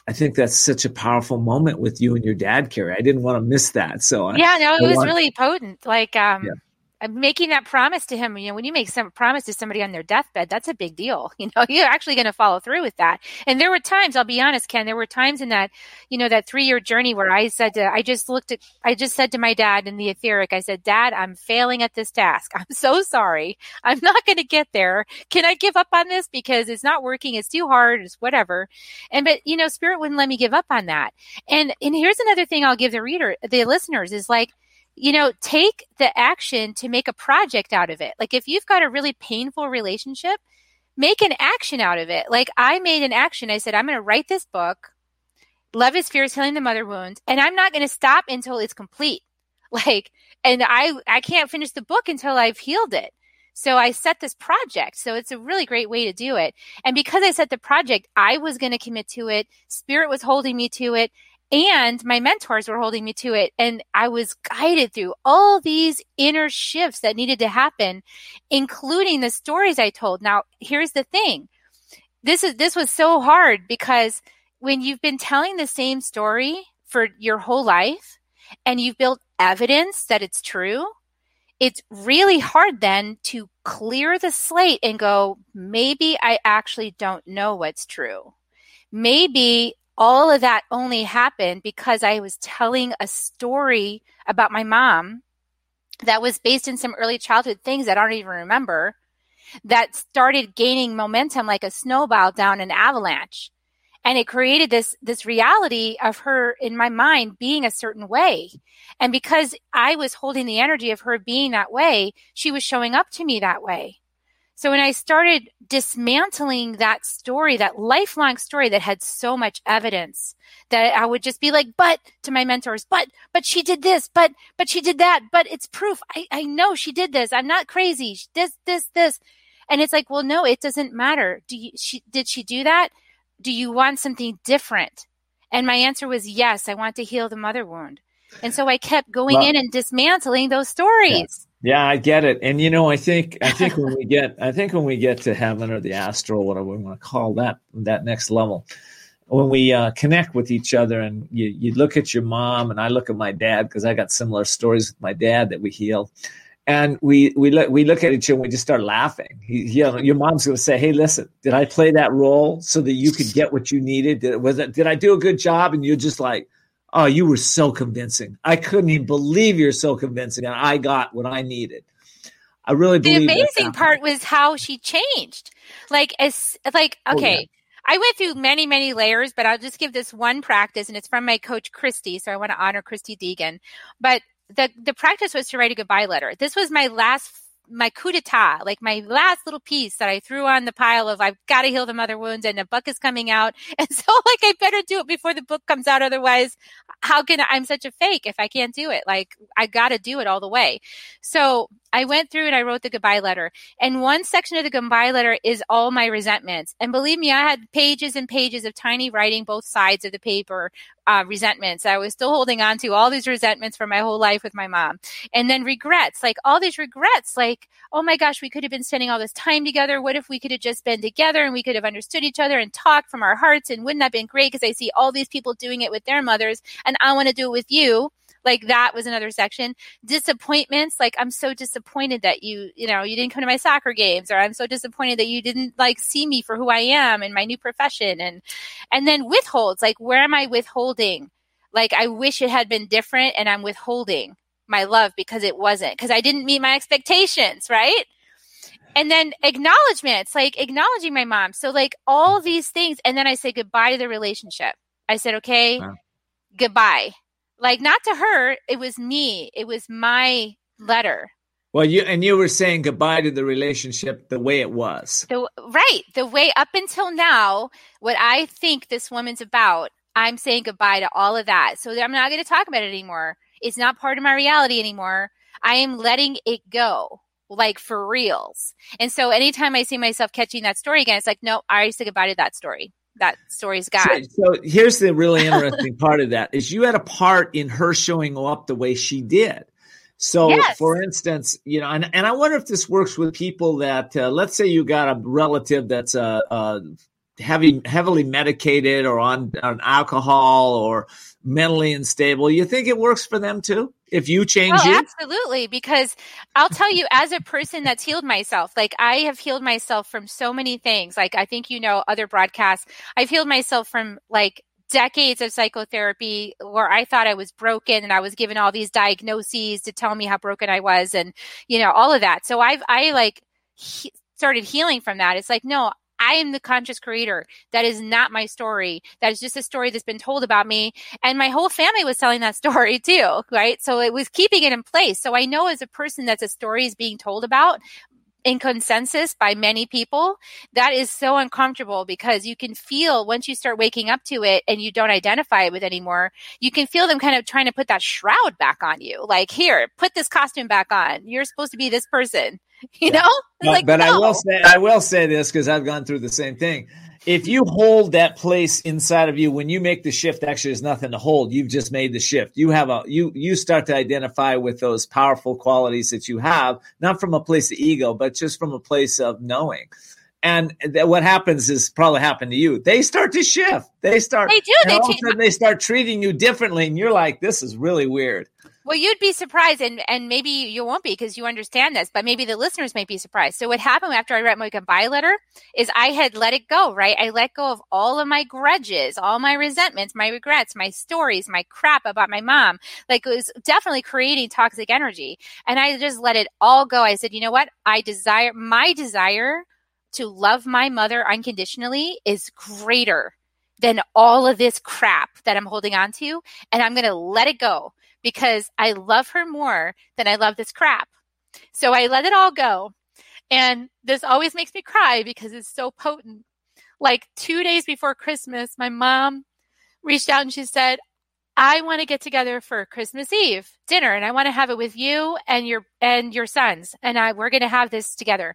I think that's such a powerful moment with you and your dad, Kerri. I didn't want to miss that. So yeah, no, it I was want... really potent. Like um, yeah. making that promise to him, you know, when you make some promise to somebody on their deathbed, that's a big deal. You know, you're actually going to follow through with that. And there were times, I'll be honest, Ken, there were times in that, you know, that three year journey where I said to, I just looked at, I just said to my dad in the etheric, I said, Dad, I'm failing at this task. I'm so sorry. I'm not going to get there. Can I give up on this? Because it's not working. It's too hard. It's whatever. And, but you know, Spirit wouldn't let me give up on that. And, and here's another thing I'll give the reader, the listeners is like, you know, take the action to make a project out of it. Like if you've got a really painful relationship, make an action out of it. Like I made an action. I said, I'm going to write this book, Love is Fierce: Healing the Mother Wound. And I'm not going to stop until it's complete. Like, and I, I can't finish the book until I've healed it. So I set this project. So it's a really great way to do it. And because I set the project, I was going to commit to it. Spirit was holding me to it. And my mentors were holding me to it. And I was guided through all these inner shifts that needed to happen, including the stories I told. Now, here's the thing. This is this was so hard because when you've been telling the same story for your whole life and you've built evidence that it's true, it's really hard then to clear the slate and go, maybe I actually don't know what's true. Maybe all of that only happened because I was telling a story about my mom that was based in some early childhood things that I don't even remember that started gaining momentum like a snowball down an avalanche. And it created this this reality of her in my mind being a certain way. And because I was holding the energy of her being that way, she was showing up to me that way. So when I started dismantling that story, that lifelong story that had so much evidence, that I would just be like, but to my mentors, but, but she did this, but, but she did that, but it's proof. I, I know she did this. I'm not crazy. This, this, this. And it's like, well, no, it doesn't matter. Do you, she, did she do that? Do you want something different? And my answer was, yes, I want to heal the mother wound. And so I kept going well, in and dismantling those stories. Yeah. yeah, I get it. And, you know, I think I think when we get I think when we get to heaven or the astral, whatever we want to call that, that next level, when we uh, connect with each other and you, you look at your mom and I look at my dad, because I got similar stories with my dad that we healed. And we we look we look at each other and we just start laughing. He, he, your mom's going to say, "Hey, listen, did I play that role so that you could get what you needed? Did, was it, did I do a good job?" And you're just like, "Oh, you were so convincing. I couldn't even believe you're so convincing, and I got what I needed." I really believe the amazing part was how she changed. Like as like okay. Oh, yeah. I went through many, many layers, but I'll just give this one practice, and it's from my coach, Christy, so I want to honor Christy Deegan. But the the practice was to write a goodbye letter. This was my last, my coup d'etat, like my last little piece that I threw on the pile of I've got to heal the mother wound and the book is coming out. And so like, I better do it before the book comes out. Otherwise, how can I, I'm such a fake if I can't do it? Like I got to do it all the way. So I went through and I wrote the goodbye letter. And one section of the goodbye letter is all my resentments. And believe me, I had pages and pages of tiny writing, both sides of the paper, uh, resentments. I was still holding on to all these resentments from my whole life with my mom. And then regrets, like all these regrets, like, oh my gosh, we could have been spending all this time together. What if we could have just been together and we could have understood each other and talked from our hearts? And wouldn't that have been great? Because I see all these people doing it with their mothers and I want to do it with you. Like that was another section. Disappointments. Like, I'm so disappointed that you, you know, you didn't come to my soccer games, or I'm so disappointed that you didn't like see me for who I am and my new profession. And, and then withholds, like, where am I withholding? Like, I wish it had been different and I'm withholding my love because it wasn't, because I didn't meet my expectations. Right. And then acknowledgments, like acknowledging my mom. So like all these things. And then I say goodbye to the relationship. I said, okay, wow. Goodbye. Like not to her, it was me. It was my letter. Well, you and you were saying goodbye to the relationship the way it was. The, right. The way up until now, what I think this woman's about, I'm saying goodbye to all of that. So I'm not going to talk about it anymore. It's not part of my reality anymore. I am letting it go, like for reals. And so anytime I see myself catching that story again, it's like, no, I already said goodbye to that story. That story's gone. So, so here's the really interesting part of that is you had a part in her showing up the way she did. So yes. For instance, you know, and, and I wonder if this works with people that, uh, let's say you got a relative that's a, a heavy, heavily medicated or on, on alcohol or mentally unstable. You think it works for them too? If you change oh, you? Absolutely. Because I'll tell you, as a person that's healed myself, like I have healed myself from so many things. Like I think, you know, other broadcasts, I've healed myself from like decades of psychotherapy where I thought I was broken and I was given all these diagnoses to tell me how broken I was and, you know, all of that. So I've, I like he- started healing from that. It's like, no, I am the conscious creator. That is not my story. That is just a story that's been told about me. And my whole family was telling that story too, right? So it was keeping it in place. So I know as a person that the story is being told about in consensus by many people, that is so uncomfortable because you can feel once you start waking up to it and you don't identify with it anymore, you can feel them kind of trying to put that shroud back on you. Like, here, put this costume back on. You're supposed to be this person, you yeah. know? But, like, but no. I will say, I will say this because I've gone through the same thing. If you hold that place inside of you, when you make the shift, actually there's nothing to hold. You've just made the shift. You have a, you, you start to identify with those powerful qualities that you have, not from a place of ego, but just from a place of knowing. And th- what happens is probably happened to you. They start to shift. They start, they do. And they, all of a sudden they start treating you differently. And you're like, this is really weird. Well, you'd be surprised, and, and maybe you won't be because you understand this, but maybe the listeners may be surprised. So what happened after I wrote my goodbye letter is I had let it go, right? I let go of all of my grudges, all my resentments, my regrets, my stories, my crap about my mom. Like, it was definitely creating toxic energy. And I just let it all go. I said, you know what? I desire, my desire to love my mother unconditionally is greater than all of this crap that I'm holding on to. And I'm going to let it go. Because I love her more than I love this crap. So I let it all go. And this always makes me cry because it's so potent. Like two days before Christmas, my mom reached out and she said, I want to get together for Christmas Eve dinner. And I want to have it with you and your and your sons. And I we're going to have this together.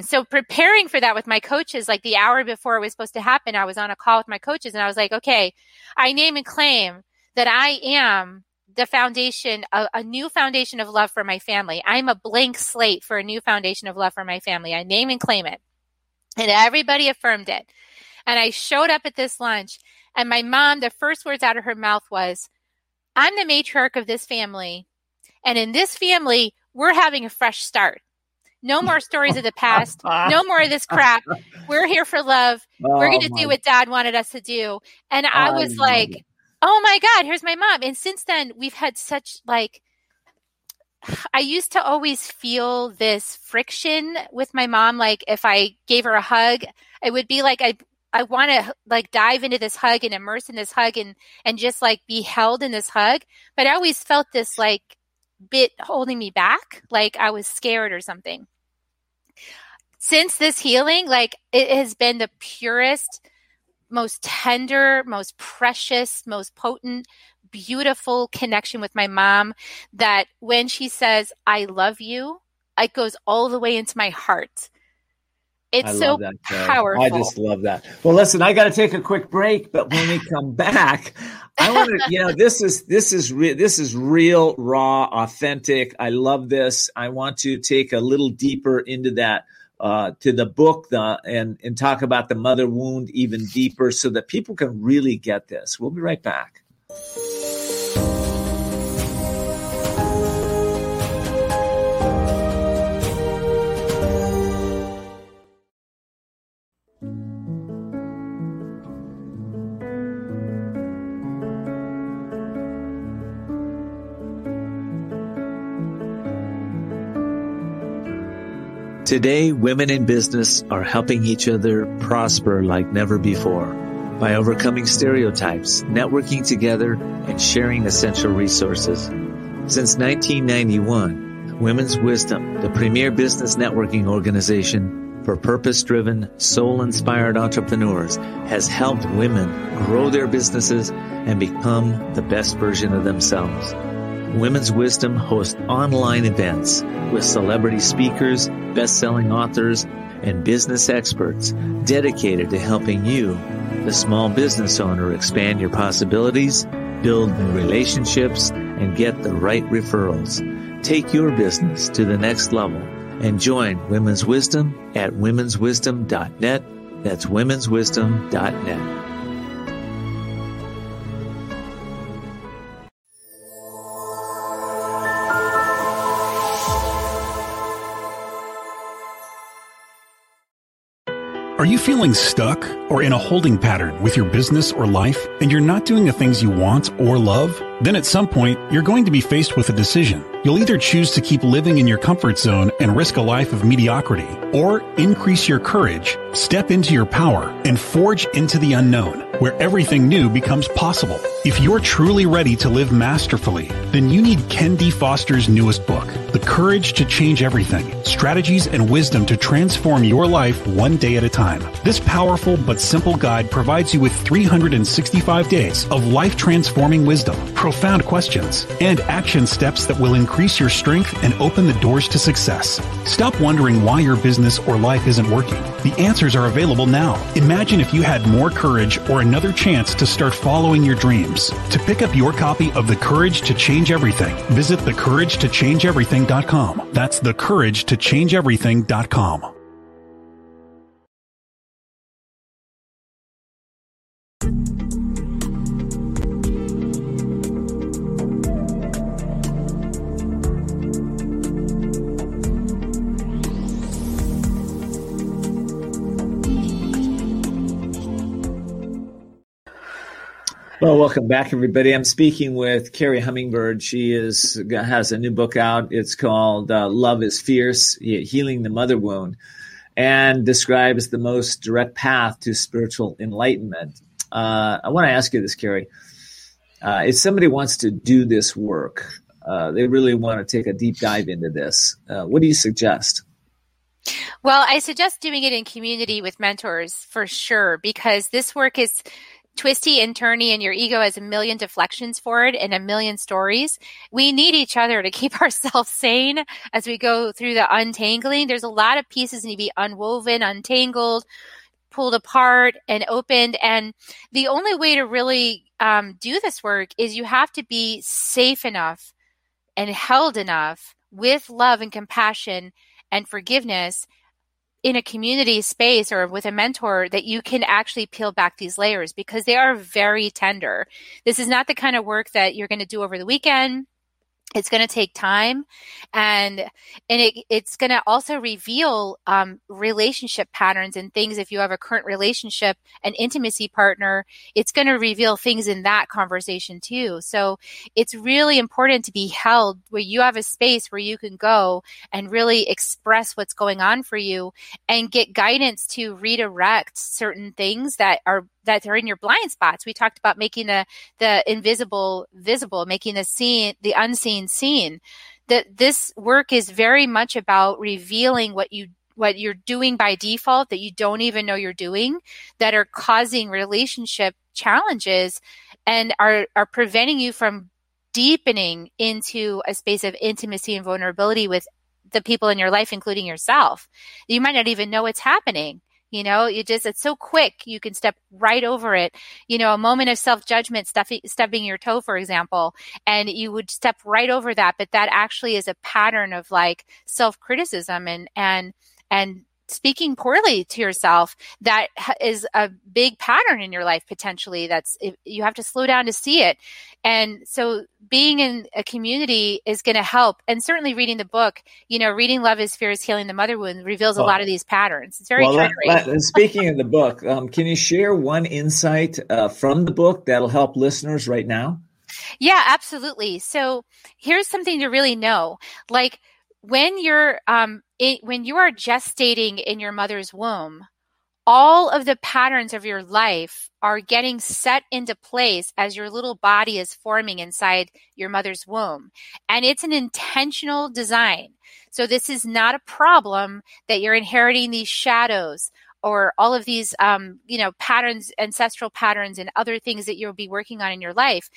So preparing for that with my coaches, like the hour before it was supposed to happen, I was on a call with my coaches. And I was like, okay, I name and claim that I am the foundation, a, a new foundation of love for my family. I'm a blank slate for a new foundation of love for my family. I name and claim it. And everybody affirmed it. And I showed up at this lunch, and my mom, the first words out of her mouth was, I'm the matriarch of this family. And in this family, we're having a fresh start. No more stories of the past. No more of this crap. We're here for love. Oh, we're going to do what Dad wanted us to do. And I was I like... oh my God, here's my mom. And since then, we've had such like, I used to always feel this friction with my mom. Like if I gave her a hug, it would be like, I I want to like dive into this hug and immerse in this hug and, and just like be held in this hug. But I always felt this like bit holding me back. Like I was scared or something. Since this healing, like it has been the purest, most tender, most precious, most potent, beautiful connection with my mom that when she says, I love you, it goes all the way into my heart. It's I so that, powerful. I just love that. Well, listen, I got to take a quick break, but when we come back, I want to, you know, this is, this is, re- this is real, raw, authentic. I love this. I want to take a little deeper into that. Uh, to the book the, and, and talk about the mother wound even deeper so that people can really get this. We'll be right back. Today, women in business are helping each other prosper like never before by overcoming stereotypes, networking together, and sharing essential resources. Since nineteen ninety-one, Women's Wisdom, the premier business networking organization, for purpose-driven, soul-inspired entrepreneurs has helped women grow their businesses and become the best version of themselves. Women's Wisdom hosts online events with celebrity speakers, best-selling authors, and business experts dedicated to helping you, the small business owner, expand your possibilities, build new relationships, and get the right referrals. Take your business to the next level and join Women's Wisdom at women's wisdom dot net. That's women's wisdom dot net. Are you feeling stuck or in a holding pattern with your business or life, and you're not doing the things you want or love? Then at some point, you're going to be faced with a decision. You'll either choose to keep living in your comfort zone and risk a life of mediocrity, or increase your courage, step into your power, and forge into the unknown, where everything new becomes possible. If you're truly ready to live masterfully, then you need Ken D. Foster's newest book, The Courage to Change Everything: Strategies and Wisdom to Transform Your Life One Day at a Time. This powerful but simple guide provides you with three hundred sixty-five days of life-transforming wisdom, profound questions, and action steps that will increase your strength and open the doors to success. Stop wondering why your business or life isn't working. The answers are available now. Imagine if you had more courage, or another chance to start following your dreams. To pick up your copy of The Courage to Change Everything, visit the courage to change everything dot com. That's the courage to change everything dot com. Well, welcome back, everybody. I'm speaking with Kerri Hummingbird. She is has a new book out. It's called uh, Love is Fierce: Healing the Mother Wound, and describes the most direct path to spiritual enlightenment. Uh, I want to ask you this, Kerri. Uh, if somebody wants to do this work, uh, they really want to take a deep dive into this, uh, what do you suggest? Well, I suggest doing it in community with mentors for sure, because this work is twisty and turny, and your ego has a million deflections for it and a million stories. We need each other to keep ourselves sane as we go through the untangling. There's a lot of pieces need to be unwoven, untangled, pulled apart, and opened. And the only way to really um, do this work is you have to be safe enough and held enough with love and compassion and forgiveness in a community space or with a mentor that you can actually peel back these layers, because they are very tender. This is not the kind of work that you're going to do over the weekend. It's going to take time, and and it, it's going to also reveal um, relationship patterns and things. If you have a current relationship, an intimacy partner, it's going to reveal things in that conversation too. So it's really important to be held where you have a space where you can go and really express what's going on for you and get guidance to redirect certain things that are that are in your blind spots. We talked about making the the invisible visible, making the seen the unseen seen. That this work is very much about revealing what you what you're doing by default that you don't even know you're doing, that are causing relationship challenges and are are preventing you from deepening into a space of intimacy and vulnerability with the people in your life, including yourself. You might not even know it's happening. You know, you just, it's so quick, you can step right over it. You know, a moment of self-judgment, stuffing, stubbing your toe, for example, and you would step right over that. But that actually is a pattern of like self-criticism and, and, and speaking poorly to yourself. That is a big pattern in your life, potentially. That's, you have to slow down to see it. And so being in a community is going to help. And certainly reading the book, you know, reading Love is Fierce: Healing the Mother Wound reveals well, a lot of these patterns. It's very well, that, that, Speaking of the book, um, can you share one insight uh, from the book that'll help listeners right now? Yeah, absolutely. So here's something to really know. Like, when you're um, it, when you are gestating in your mother's womb, all of the patterns of your life are getting set into place as your little body is forming inside your mother's womb. And it's an intentional design. So this is not a problem that you're inheriting these shadows or all of these, um, you know, patterns, ancestral patterns and other things that you'll be working on in your life.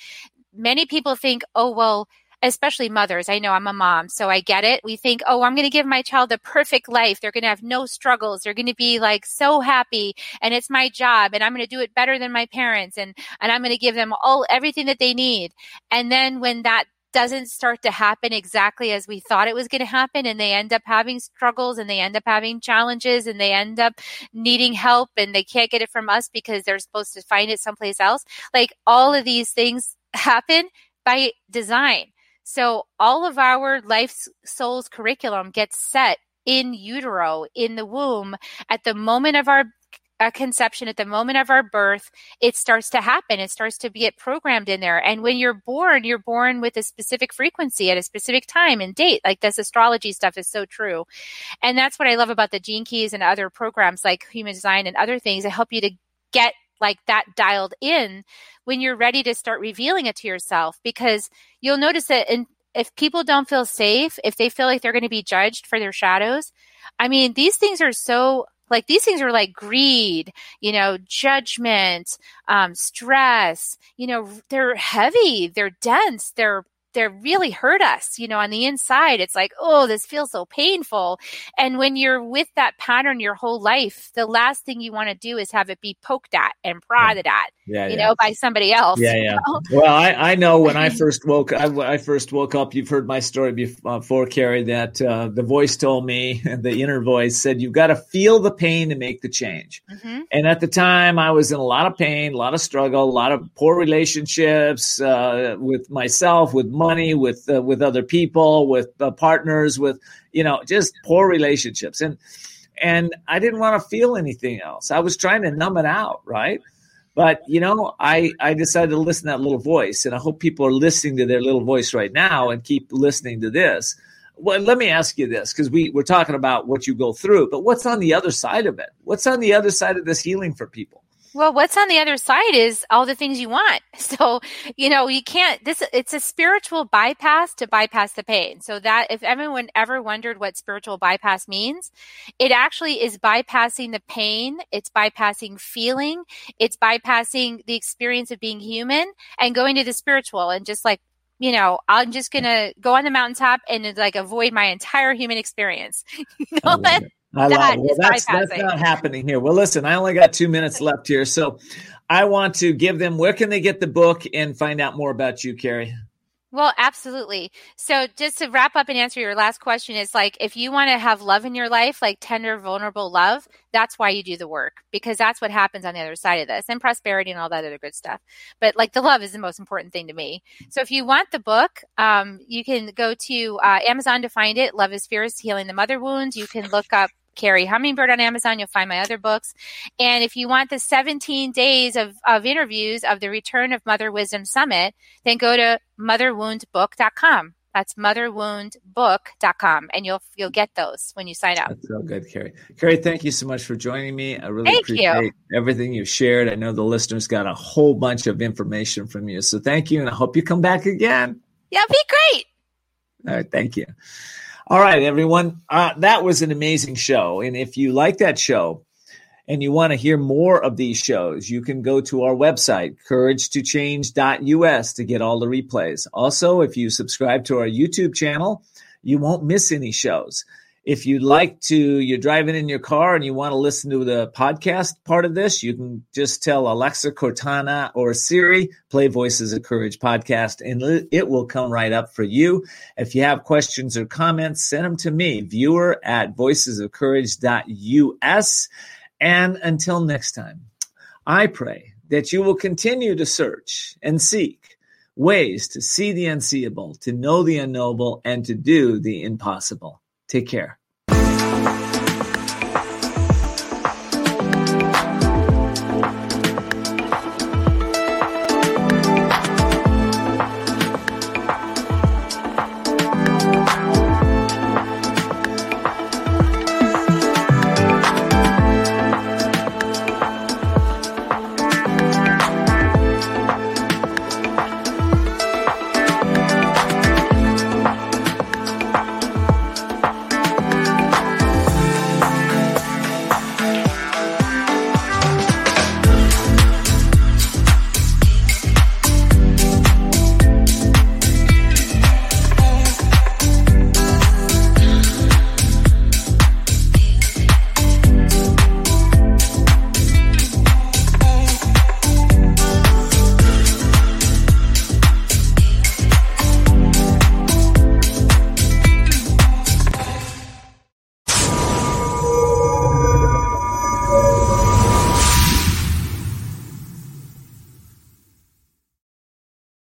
Many people think, oh, well, especially mothers. I know I'm a mom, so I get it. We think, oh, I'm going to give my child the perfect life. They're going to have no struggles. They're going to be like so happy, and it's my job, and I'm going to do it better than my parents, and, and I'm going to give them all everything that they need. And then when that doesn't start to happen exactly as we thought it was going to happen, and they end up having struggles, and they end up having challenges, and they end up needing help, and they can't get it from us because they're supposed to find it someplace else. Like all of these things happen by design. So all of our life's soul's curriculum gets set in utero, in the womb, at the moment of our uh, conception, at the moment of our birth. It starts to happen. It starts to get programmed in there. And when you're born, you're born with a specific frequency at a specific time and date. Like this astrology stuff is so true. And that's what I love about the Gene Keys and other programs like Human Design and other things that help you to get like that dialed in when you're ready to start revealing it to yourself, because you'll notice that in, if people don't feel safe, if they feel like they're going to be judged for their shadows, I mean, these things are so like, these things are like greed, you know, judgment, um, stress, you know, they're heavy, they're dense, they're they really hurt us, you know, on the inside. It's like, oh, this feels so painful. And when you're with that pattern your whole life, the last thing you want to do is have it be poked at and prodded yeah. at, yeah, you yeah. know, by somebody else. Yeah, yeah. Know? Well, I, I know when I first woke, I, I first woke up, you've heard my story before, Kerri, that uh, the voice told me, the inner voice said, you've got to feel the pain to make the change. Mm-hmm. And at the time I was in a lot of pain, a lot of struggle, a lot of poor relationships uh, with myself, with money, with uh, with other people, with uh, partners, with, you know, just poor relationships. And and I didn't want to feel anything else. I was trying to numb it out, right? But, you know, I, I decided to listen to that little voice, and I hope people are listening to their little voice right now and keep listening to this. Well, let me ask you this, because we, we're talking about what you go through, but what's on the other side of it? What's on the other side of this healing for people? Well, what's on the other side is all the things you want. So, you know, you can't, this, it's a spiritual bypass to bypass the pain. So that if everyone ever wondered what spiritual bypass means, it actually is bypassing the pain. It's bypassing feeling. It's bypassing the experience of being human and going to the spiritual and just like, you know, I'm just going to go on the mountaintop and like avoid my entire human experience. You know what? I that love it. Well, that's, that's not happening here. Well, listen, I only got two minutes left here. So I want to give them, where can they get the book and find out more about you, Kerri? Well, absolutely. So just to wrap up and answer your last question is like, if you want to have love in your life, like tender, vulnerable love, that's why you do the work, because that's what happens on the other side of this, and prosperity and all that other good stuff. But like the love is the most important thing to me. So if you want the book, um, you can go to uh, Amazon to find it. Love is Fierce: Healing the Mother Wound. You can look up Kerri Hummingbird on Amazon. You'll find my other books. And if you want the seventeen days of, of interviews of the Return of Mother Wisdom Summit, then go to mother wound book dot com. That's mother wound book dot com. And you'll you'll get those when you sign up. That's so good, Kerri. Kerri, thank you so much for joining me. I really thank appreciate you. Everything you shared. I know the listeners got a whole bunch of information from you. So thank you, and I hope you come back again. Yeah, it'll be great. All right, thank you. All right, everyone, uh, that was an amazing show. And if you like that show and you want to hear more of these shows, you can go to our website, courage to change dot u s, to get all the replays. Also, if you subscribe to our YouTube channel, you won't miss any shows. If you'd like to, you're driving in your car and you want to listen to the podcast part of this, you can just tell Alexa, Cortana, or Siri, play Voices of Courage podcast, and it will come right up for you. If you have questions or comments, send them to me, viewer at voices of courage dot u s. And until next time, I pray that you will continue to search and seek ways to see the unseeable, to know the unknowable, and to do the impossible. Take care.